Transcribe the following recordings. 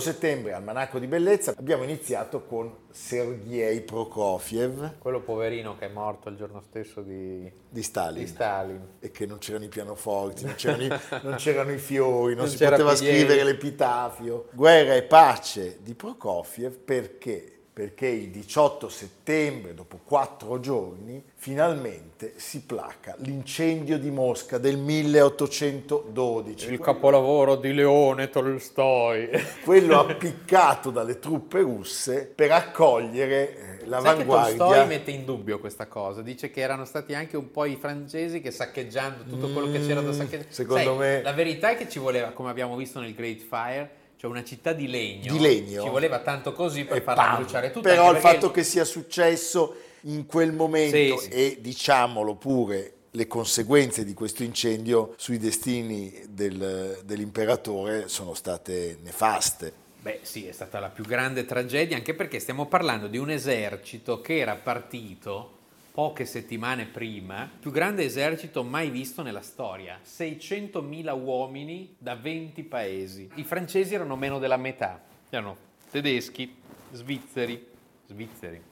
settembre, Almanacco di Bellezza. Abbiamo iniziato con Sergei Prokofiev, quello poverino che è morto il giorno stesso di Stalin, e che non c'erano i pianoforti, non c'erano i fiori, non si poteva scrivere l'epitafio. Guerra e pace di Prokofiev, perché il 18 settembre, dopo 4 giorni, finalmente si placa l'incendio di Mosca del 1812. Il capolavoro di Leone Tolstoi. Quello appiccato dalle truppe russe per accogliere l'avanguardia. Sai che Tolstoi mette in dubbio questa cosa, dice che erano stati anche un po' i francesi che, saccheggiando tutto quello che c'era da saccheggiare. Secondo me... La verità è che ci voleva, come abbiamo visto nel Great Fire, cioè una città di legno, ci voleva tanto così per farla bruciare tutta. Però il fatto che sia successo in quel momento, sì. E diciamolo pure, le conseguenze di questo incendio sui destini dell'imperatore sono state nefaste. Beh sì, è stata la più grande tragedia, anche perché stiamo parlando di un esercito che era partito poche settimane prima, più grande esercito mai visto nella storia, 600.000 uomini da 20 paesi. I francesi erano meno della metà, erano tedeschi, svizzeri.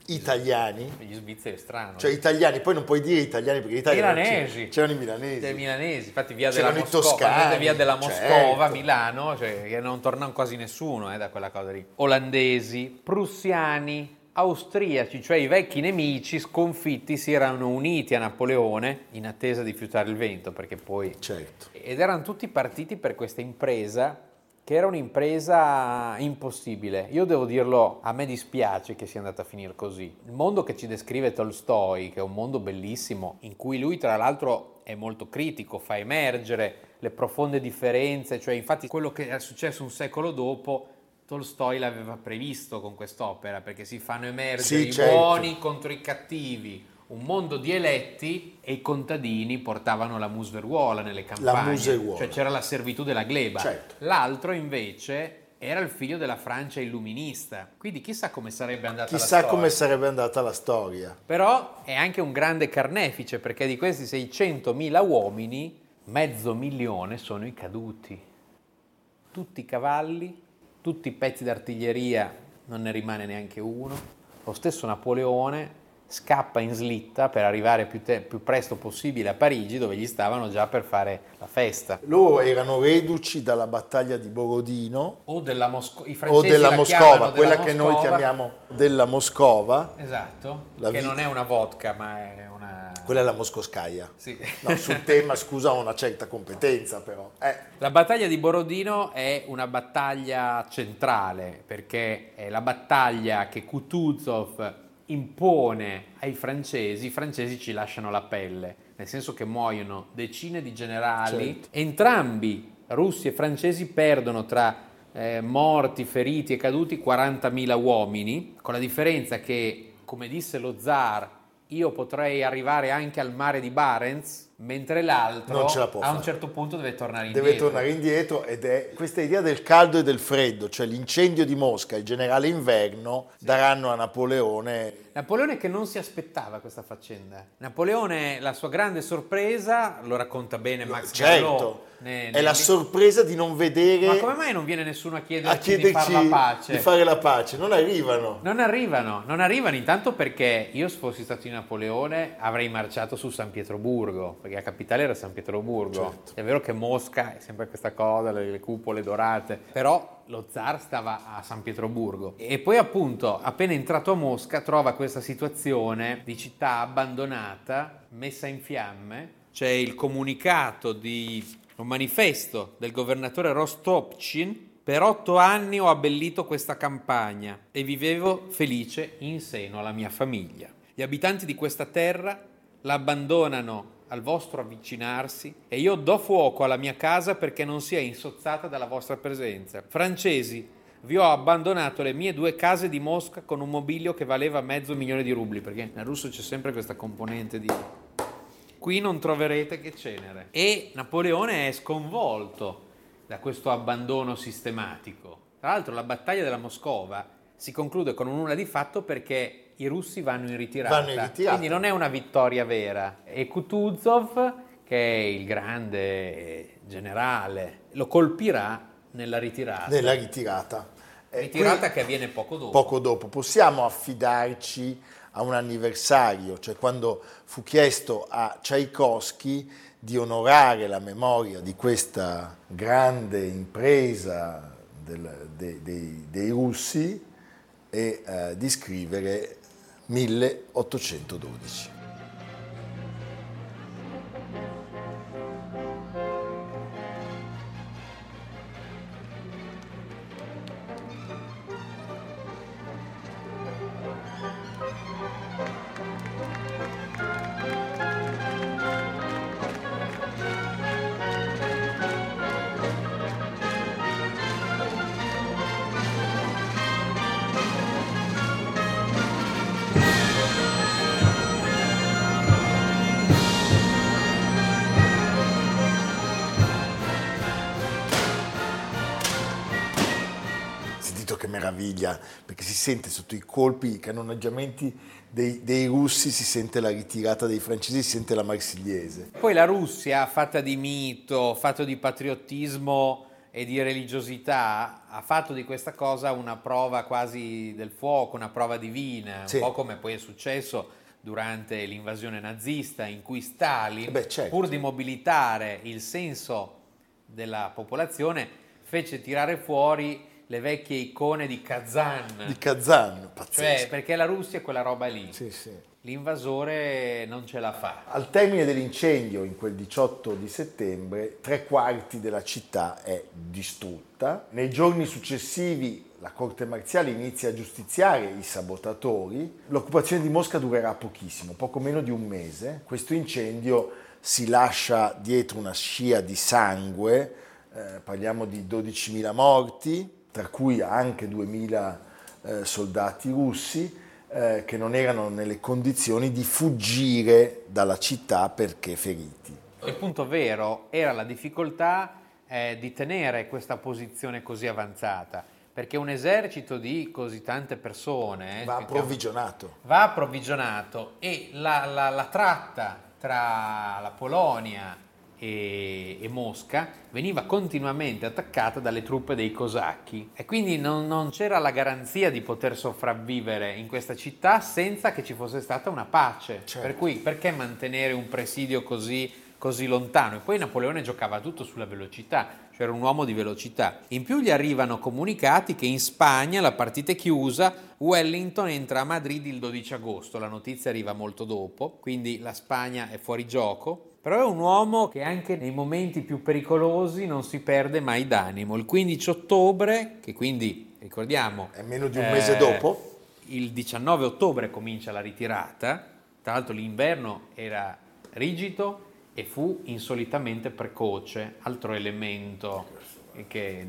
Italiani? Gli svizzeri strano. Cioè italiani, poi non puoi dire italiani perché l'Italia milanesi. C'erano i milanesi. Infatti via della Moscova, certo. Milano, cioè non tornano quasi nessuno da quella cosa lì. Olandesi, prussiani, austriaci, cioè i vecchi nemici sconfitti, si erano uniti a Napoleone in attesa di fiutare il vento, perché poi... Certo. Ed erano tutti partiti per questa impresa, che era un'impresa impossibile. Io devo dirlo, a me dispiace che sia andata a finire così. Il mondo che ci descrive Tolstoi, che è un mondo bellissimo, in cui lui tra l'altro è molto critico, fa emergere le profonde differenze, cioè infatti quello che è successo un secolo dopo... Tolstoi l'aveva previsto con quest'opera, perché si fanno emergere buoni contro i cattivi, un mondo di eletti, e i contadini portavano la museruola nelle campagne, cioè c'era la servitù della gleba. Certo. L'altro invece era il figlio della Francia illuminista, quindi chissà come sarebbe andata la storia. Però è anche un grande carnefice, perché di questi 600.000 uomini, 500.000 sono i caduti, tutti i cavalli, tutti i pezzi d'artiglieria, non ne rimane neanche uno. Lo stesso Napoleone scappa in slitta per arrivare più presto possibile a Parigi, dove gli stavano già per fare la festa. Loro erano reduci dalla battaglia di Borodino o della Moscova, che noi chiamiamo della Moscova. Esatto, non è una vodka, ma è una... Quella è la Moscoscaia. Sì. No, sul tema, scusa, ho una certa competenza però. La battaglia di Borodino è una battaglia centrale, perché è la battaglia che Kutuzov impone ai francesi. I francesi ci lasciano la pelle, nel senso che muoiono decine di generali. Certo. Entrambi, russi e francesi, perdono tra morti, feriti e caduti 40.000 uomini, con la differenza che, come disse lo zar, io potrei arrivare anche al mare di Barents, mentre l'altro a un certo punto deve tornare indietro ed è questa idea del caldo e del freddo, cioè l'incendio di Mosca, il generale Inverno, sì, daranno a Napoleone che non si aspettava questa faccenda. Napoleone, la sua grande sorpresa, lo racconta bene Max Gallo, è la sorpresa di non vedere. Ma come mai non viene nessuno a chiederci di fare la pace? Non arrivano intanto, perché io, se fossi stato in Napoleone, avrei marciato su San Pietroburgo, perché la capitale era San Pietroburgo. Certo. È vero che Mosca è sempre questa cosa, le cupole dorate, però lo zar stava a San Pietroburgo. E poi, appunto, appena entrato a Mosca trova questa situazione di città abbandonata, messa in fiamme. C'è il comunicato di un manifesto del governatore Rostopchin: per 8 anni ho abbellito questa campagna e vivevo felice in seno alla mia famiglia. Gli abitanti di questa terra la abbandonano al vostro avvicinarsi e io do fuoco alla mia casa perché non sia insozzata dalla vostra presenza. Francesi, vi ho abbandonato le mie 2 case di Mosca con un mobilio che valeva $500,000, perché nel russo c'è sempre questa componente di qui non troverete che cenere. E Napoleone è sconvolto da questo abbandono sistematico. Tra l'altro, la battaglia della Moscova si conclude con un nulla di fatto, perché i russi vanno in ritirata, quindi non è una vittoria vera. E Kutuzov, che è il grande generale, lo colpirà nella ritirata. Che avviene poco dopo. Possiamo affidarci a un anniversario, cioè quando fu chiesto a Čajkovskij di onorare la memoria di questa grande impresa dei russi e di scrivere 1812. Perché si sente sotto i colpi, i cannonaggiamenti dei russi, si sente la ritirata dei francesi, si sente la Marsigliese. Poi la Russia, fatta di mito, fatta di patriottismo e di religiosità, ha fatto di questa cosa una prova quasi del fuoco, una prova divina, sì, un po' come poi è successo durante l'invasione nazista, in cui Stalin, certo, pur di mobilitare il senso della popolazione, fece tirare fuori le vecchie icone di Kazan, pazzesco. Cioè, perché la Russia è quella roba lì, sì. L'invasore non ce la fa. Al termine dell'incendio, in quel 18 di settembre, 3/4 della città è distrutta. Nei giorni successivi la corte marziale inizia a giustiziare i sabotatori. L'occupazione di Mosca durerà pochissimo, poco meno di un mese. Questo incendio si lascia dietro una scia di sangue, parliamo di 12.000 morti, tra cui anche 2.000 soldati russi che non erano nelle condizioni di fuggire dalla città perché feriti. Il punto vero era la difficoltà di tenere questa posizione così avanzata, perché un esercito di così tante persone va approvvigionato e la tratta tra la Polonia e Mosca veniva continuamente attaccata dalle truppe dei cosacchi, e quindi non c'era la garanzia di poter sopravvivere in questa città senza che ci fosse stata una pace, certo, per cui perché mantenere un presidio così lontano? E poi Napoleone giocava tutto sulla velocità, cioè era un uomo di velocità. In più gli arrivano comunicati che in Spagna la partita è chiusa, Wellington entra a Madrid il 12 agosto, la notizia arriva molto dopo, quindi la Spagna è fuori gioco. Però è un uomo che anche nei momenti più pericolosi non si perde mai d'animo. Il 15 ottobre, che quindi ricordiamo è meno di un mese dopo, il 19 ottobre comincia la ritirata. Tra l'altro l'inverno era rigido e fu insolitamente precoce, altro elemento che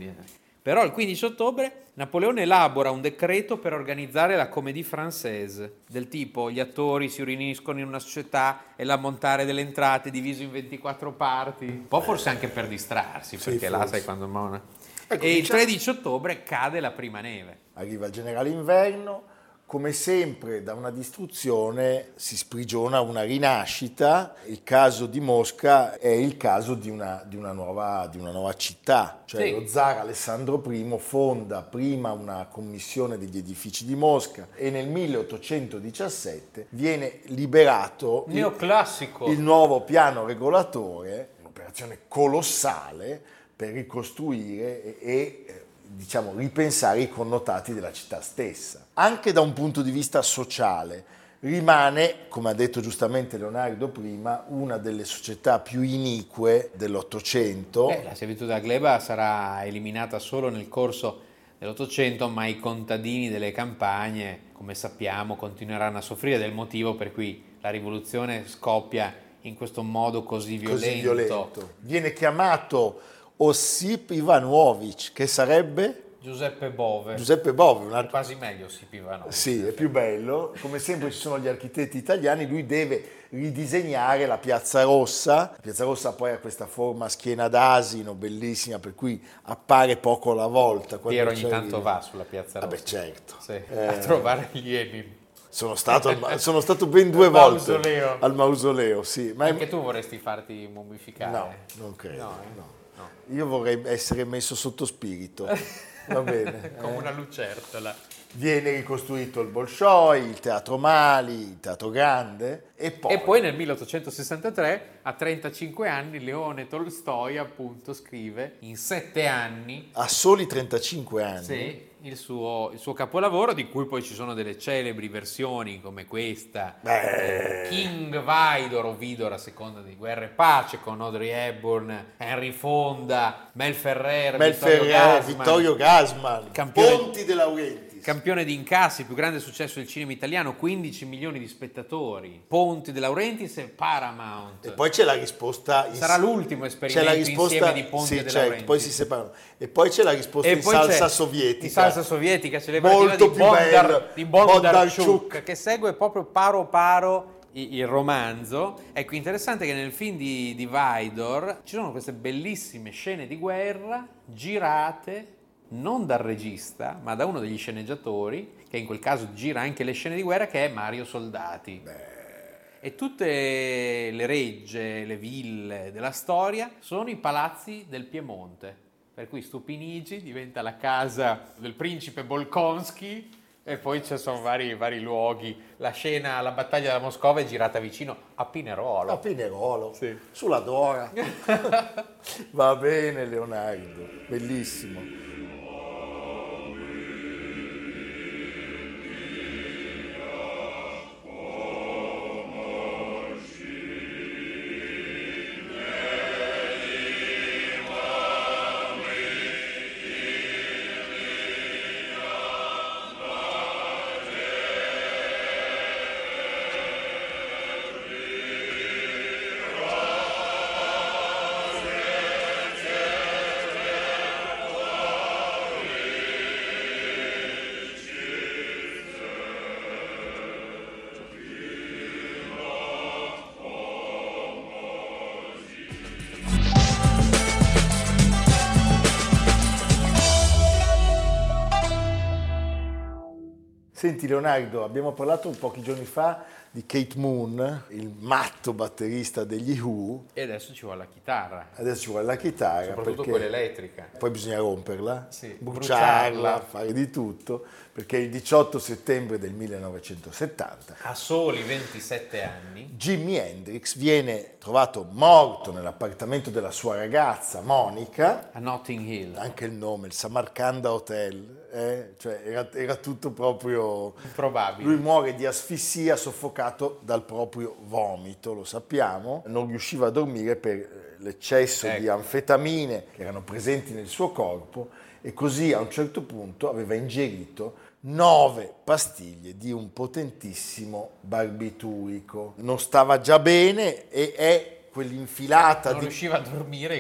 Però il 15 ottobre Napoleone elabora un decreto per organizzare la Comédie Française, del tipo gli attori si riuniscono in una società e l'ammontare delle entrate diviso in 24 parti, un po' forse anche per distrarsi, perché sì, là forse. Sai quando... Ecco, e il 13 ottobre cade la prima neve. Arriva il generale inverno, come sempre da una distruzione si sprigiona una rinascita. Il caso di Mosca è il caso di una nuova città, cioè sì. Lo zar Alessandro I fonda prima una commissione degli edifici di Mosca e nel 1817 viene liberato neoclassico il nuovo piano regolatore, un'operazione colossale per ricostruire e diciamo ripensare i connotati della città stessa. Anche da un punto di vista sociale rimane, come ha detto giustamente Leonardo prima, una delle società più inique dell'Ottocento. La servitù della gleba sarà eliminata solo nel corso dell'Ottocento, ma i contadini delle campagne, come sappiamo, continueranno a soffrire, del motivo per cui la rivoluzione scoppia in questo modo così violento. Viene chiamato Ossip Ivanovic, che sarebbe? Giuseppe Bove. Quasi meglio Ossip Ivanovic. Sì, è più bello. Come sempre ci sono gli architetti italiani, lui deve ridisegnare la Piazza Rossa. La Piazza Rossa poi ha questa forma a schiena d'asino, bellissima, per cui appare poco alla volta. Piero ogni tanto va sulla Piazza Rossa. Vabbè, certo. Sì, a trovare gli Emim. Sono stato ben due volte al mausoleo, sì. Ma anche tu vorresti farti mummificare? No, non credo, no. No. Io vorrei essere messo sotto spirito, va bene. Come una lucertola. Viene ricostruito il Bolshoi, il Teatro Mali, il Teatro Grande e poi nel 1863, a 35 anni, Leone Tolstoi appunto scrive in 7 anni. A soli 35 anni? Sì. Il suo capolavoro, di cui poi ci sono delle celebri versioni come questa, King Vidor o Vidor a seconda di Guerra e Pace, con Audrey Hepburn, Henry Fonda, Mel Ferrer, Vittorio Gasman, Ponti De Laurentiis. Campione di incassi, più grande successo del cinema italiano, 15 milioni di spettatori. Ponti De Laurentiis e Paramount. E poi c'è la risposta... Sarà l'ultimo esperimento insieme di Ponti De Laurentiis. Poi si separano. E poi c'è la risposta in salsa sovietica. In salsa sovietica, celebrativa di Bondarchuk, che segue proprio paro paro il romanzo. Ecco, interessante che nel film di Vidor ci sono queste bellissime scene di guerra girate... non dal regista, ma da uno degli sceneggiatori, che in quel caso gira anche le scene di guerra, che è Mario Soldati. E tutte le regge, le ville della storia sono i palazzi del Piemonte, per cui Stupinigi diventa la casa del principe Bolkonski e poi ci sono vari luoghi. La scena, la battaglia della Moscova è girata vicino a Pinerolo. A Pinerolo, sì. Sulla Dora. Va bene Leonardo, bellissimo. Senti Leonardo, abbiamo parlato pochi giorni fa di Keith Moon, il matto batterista degli Who. E adesso ci vuole la chitarra. Soprattutto quella elettrica. Poi bisogna romperla, sì, bruciarla, fare di tutto, perché il 18 settembre del 1970, a soli 27 anni, Jimi Hendrix viene trovato morto nell'appartamento della sua ragazza Monica. A Notting Hill. Anche il nome, il Samarkand Hotel. Cioè era tutto proprio improbabile. Lui muore di asfissia, soffocato dal proprio vomito, lo sappiamo. Non riusciva a dormire per l'eccesso di anfetamine che erano presenti nel suo corpo e così a un certo punto aveva ingerito 9 pastiglie di un potentissimo barbiturico. Non stava già bene e quell'infilata non riusciva a dormire.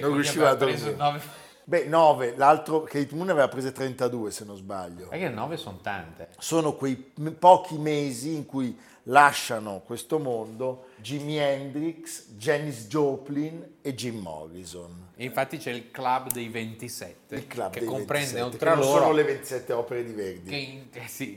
Beh, 9, l'altro, Keith Moon aveva prese 32 se non sbaglio. Perché 9 sono tante. Sono quei pochi mesi in cui lasciano questo mondo Jimi Hendrix, Janis Joplin e Jim Morrison. E infatti c'è il club dei 27, il club che dei comprende 27, oltre a loro sono le 27 opere di Verdi.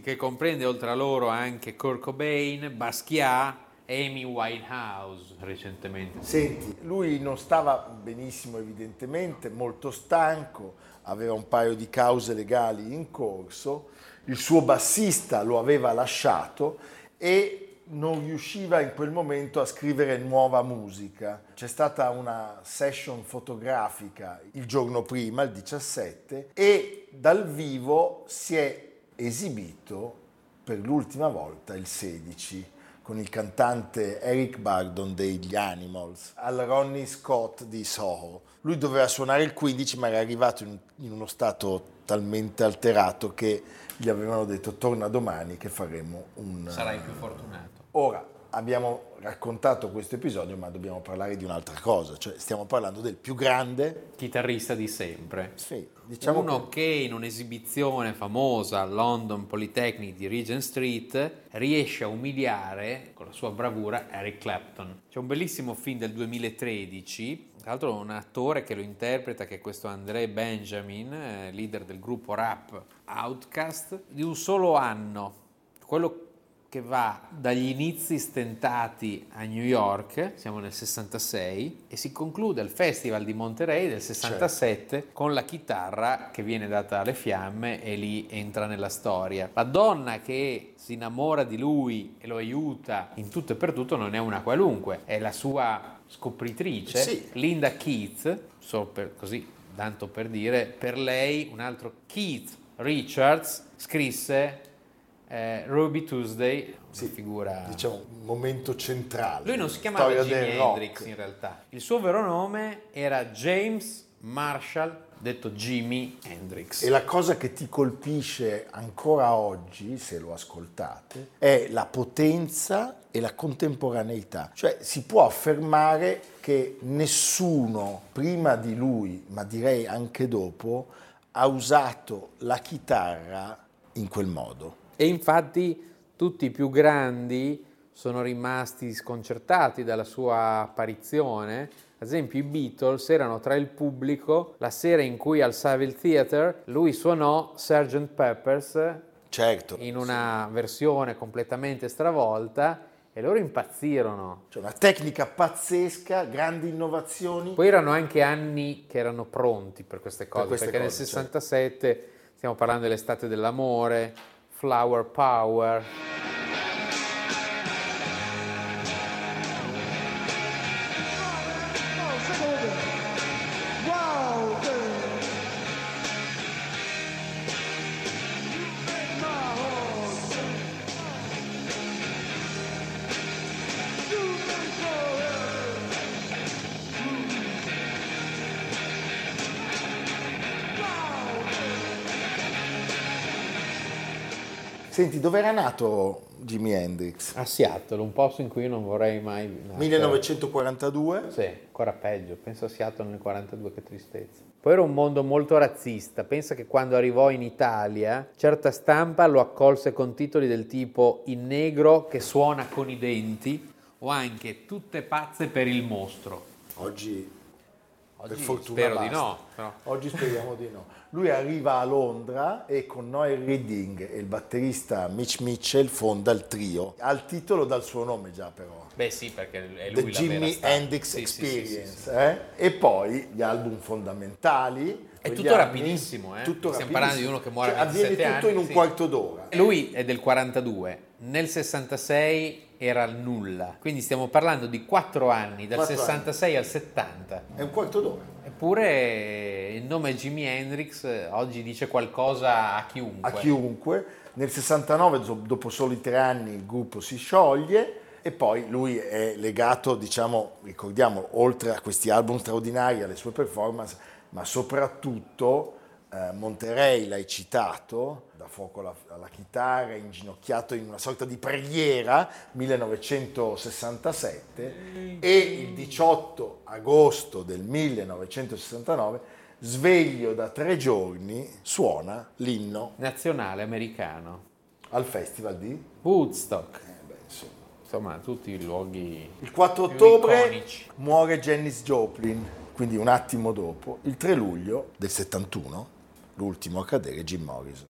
Che comprende oltre a loro anche Kurt Cobain, Basquiat, Amy Winehouse recentemente. Senti, lui non stava benissimo evidentemente, molto stanco, aveva un paio di cause legali in corso, il suo bassista lo aveva lasciato e non riusciva in quel momento a scrivere nuova musica. C'è stata una session fotografica il giorno prima, il 17, e dal vivo si è esibito per l'ultima volta il 16. Con il cantante Eric Burdon degli Animals, al Ronnie Scott di Soho. Lui doveva suonare il 15, ma era arrivato in uno stato talmente alterato che gli avevano detto torna domani che faremo un... Sarai più fortunato. Ora, abbiamo raccontato questo episodio, ma dobbiamo parlare di un'altra cosa, cioè stiamo parlando del più grande... chitarrista di sempre. Sì, diciamo uno che in un'esibizione famosa al London Polytechnic di Regent Street riesce a umiliare con la sua bravura Eric Clapton. C'è un bellissimo film del 2013, tra l'altro un attore che lo interpreta, che è questo André Benjamin, leader del gruppo rap Outkast, di un solo anno, quello che va dagli inizi stentati a New York, siamo nel 66, e si conclude al Festival di Monterey del 67, certo, con la chitarra che viene data alle fiamme e lì entra nella storia. La donna che si innamora di lui e lo aiuta in tutto e per tutto non è una qualunque, è la sua scopritrice, sì, Linda Keith, solo per così, tanto per dire, per lei un altro Keith Richards scrisse... Ruby Tuesday, sì, figura, diciamo, un momento centrale. Lui non si chiamava Jimi Hendrix in realtà. Il suo vero nome era James Marshall, detto Jimi Hendrix. E la cosa che ti colpisce ancora oggi, se lo ascoltate, è la potenza e la contemporaneità. Cioè si può affermare che nessuno prima di lui, ma direi anche dopo, ha usato la chitarra in quel modo. E infatti tutti i più grandi sono rimasti sconcertati dalla sua apparizione. Ad esempio i Beatles erano tra il pubblico la sera in cui al Savile Theatre lui suonò Sgt. Pepper's, certo, in una, sì, versione completamente stravolta, e loro impazzirono. Cioè una tecnica pazzesca, grandi innovazioni. Poi erano anche anni che erano pronti per queste cose, perché nel 67, certo, stiamo parlando dell'estate dell'amore, Flower Power. Senti, dove era nato Jimi Hendrix? A Seattle, un posto in cui io non vorrei mai nascere. 1942? Sì, ancora peggio. Penso a Seattle nel 1942, che tristezza. Poi era un mondo molto razzista. Pensa che quando arrivò in Italia, certa stampa lo accolse con titoli del tipo «Il negro che suona con i denti» o anche «Tutte pazze per il mostro». Oggi per fortuna spero basta. Di no, però. Oggi speriamo di no. Lui arriva a Londra e con Noel Redding e il batterista Mitch Mitchell fonda il trio, al titolo dal suo nome già però. Beh sì, perché è lui The Jimi Hendrix Experience, sì. E poi gli album fondamentali. È tutto rapidissimo, eh? Tutto stiamo rapidissimo. Parlando di uno che muore, cioè, a 17 anni. Avviene tutto in un, sì, quarto d'ora. Lui è del 42, nel 66... era nulla, quindi stiamo parlando di 4 anni, dal 66 al 70. È un quarto d'ora. Eppure il nome Jimi Hendrix oggi dice qualcosa a chiunque. A chiunque. Nel 69, dopo soli 3 anni, il gruppo si scioglie e poi lui è legato, diciamo, ricordiamo, oltre a questi album straordinari, alle sue performance, ma soprattutto Monterey, l'hai citato, da fuoco alla chitarra, inginocchiato in una sorta di preghiera, 1967, e il 18 agosto del 1969 sveglio da 3 giorni, suona l'inno nazionale americano al festival di Woodstock. Insomma, tutti i luoghi. Il 4 ottobre iconici. Muore Janis Joplin, quindi un attimo dopo. Il 3 luglio del 71, l'ultimo a cadere, Jim Morrison.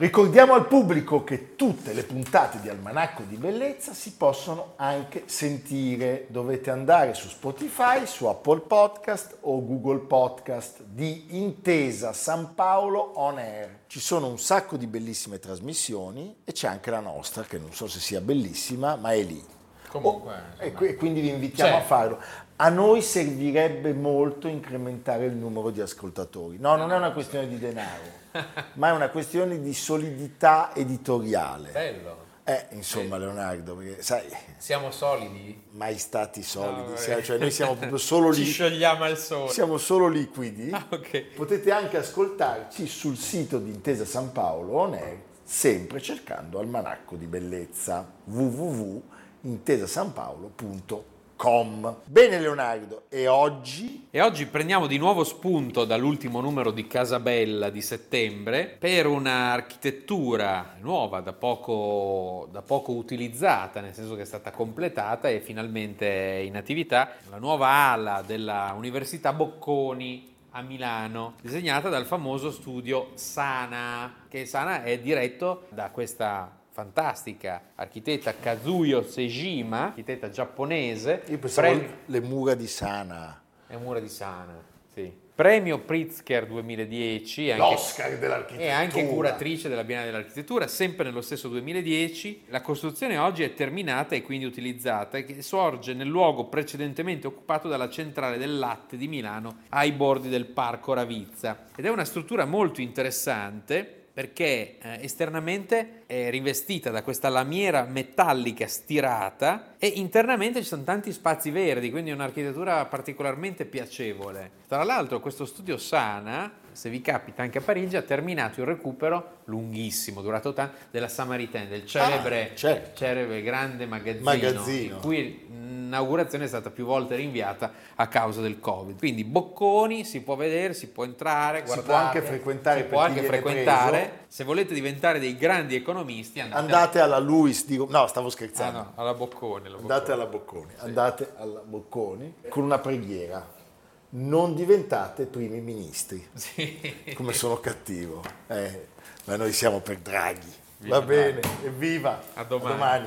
Ricordiamo al pubblico che tutte le puntate di Almanacco di Bellezza si possono anche sentire. Dovete andare su Spotify, su Apple Podcast o Google Podcast di Intesa San Paolo On Air. Ci sono un sacco di bellissime trasmissioni e c'è anche la nostra, che non so se sia bellissima, ma è lì. Comunque, e quindi vi invitiamo a farlo. A noi servirebbe molto incrementare il numero di ascoltatori. No, non è una questione di denaro, ma è una questione di solidità editoriale. Bello. Insomma, bello. Leonardo, perché sai... Siamo solidi? Mai stati solidi, no, cioè noi siamo proprio solo lì... Ci sciogliamo al sole. Siamo solo liquidi. Ah, okay. Potete anche ascoltarci sul sito di Intesa San Paolo On Air, sempre cercando Almanacco di Bellezza, www.intesasanpaolo.com. Bene Leonardo, e oggi? E oggi prendiamo di nuovo spunto dall'ultimo numero di Casabella di settembre per una architettura nuova, da poco utilizzata, nel senso che è stata completata e finalmente è in attività, la nuova ala della Università Bocconi a Milano, disegnata dal famoso studio SANAA, che SANAA è diretto da questa fantastica architetta Kazuyo Sejima, architetta giapponese. Io pensavo le mura di SANAA. Le mura di SANAA, sì. Premio Pritzker 2010, l'Oscar dell'architettura, e anche curatrice della Biennale dell'Architettura, sempre nello stesso 2010. La costruzione oggi è terminata e quindi utilizzata, e sorge nel luogo precedentemente occupato dalla centrale del latte di Milano, ai bordi del Parco Ravizza, ed è una struttura molto interessante, perché esternamente è rivestita da questa lamiera metallica stirata e internamente ci sono tanti spazi verdi, quindi è un'architettura particolarmente piacevole. Tra l'altro questo studio SANAA, se vi capita anche a Parigi, ha terminato il recupero lunghissimo, durato tanto, della Samaritaine, del celebre, celebre grande magazzino. In cui l'inaugurazione è stata più volte rinviata a causa del Covid. Quindi Bocconi si può vedere, si può entrare, guardare, si può anche frequentare. Se volete diventare dei grandi economisti, andate alla Luis, alla Bocconi. Andate alla Bocconi con una preghiera. Non diventate primi ministri, sì. Come sono cattivo, ma noi siamo per Draghi. Viva, va bene, evviva, a domani.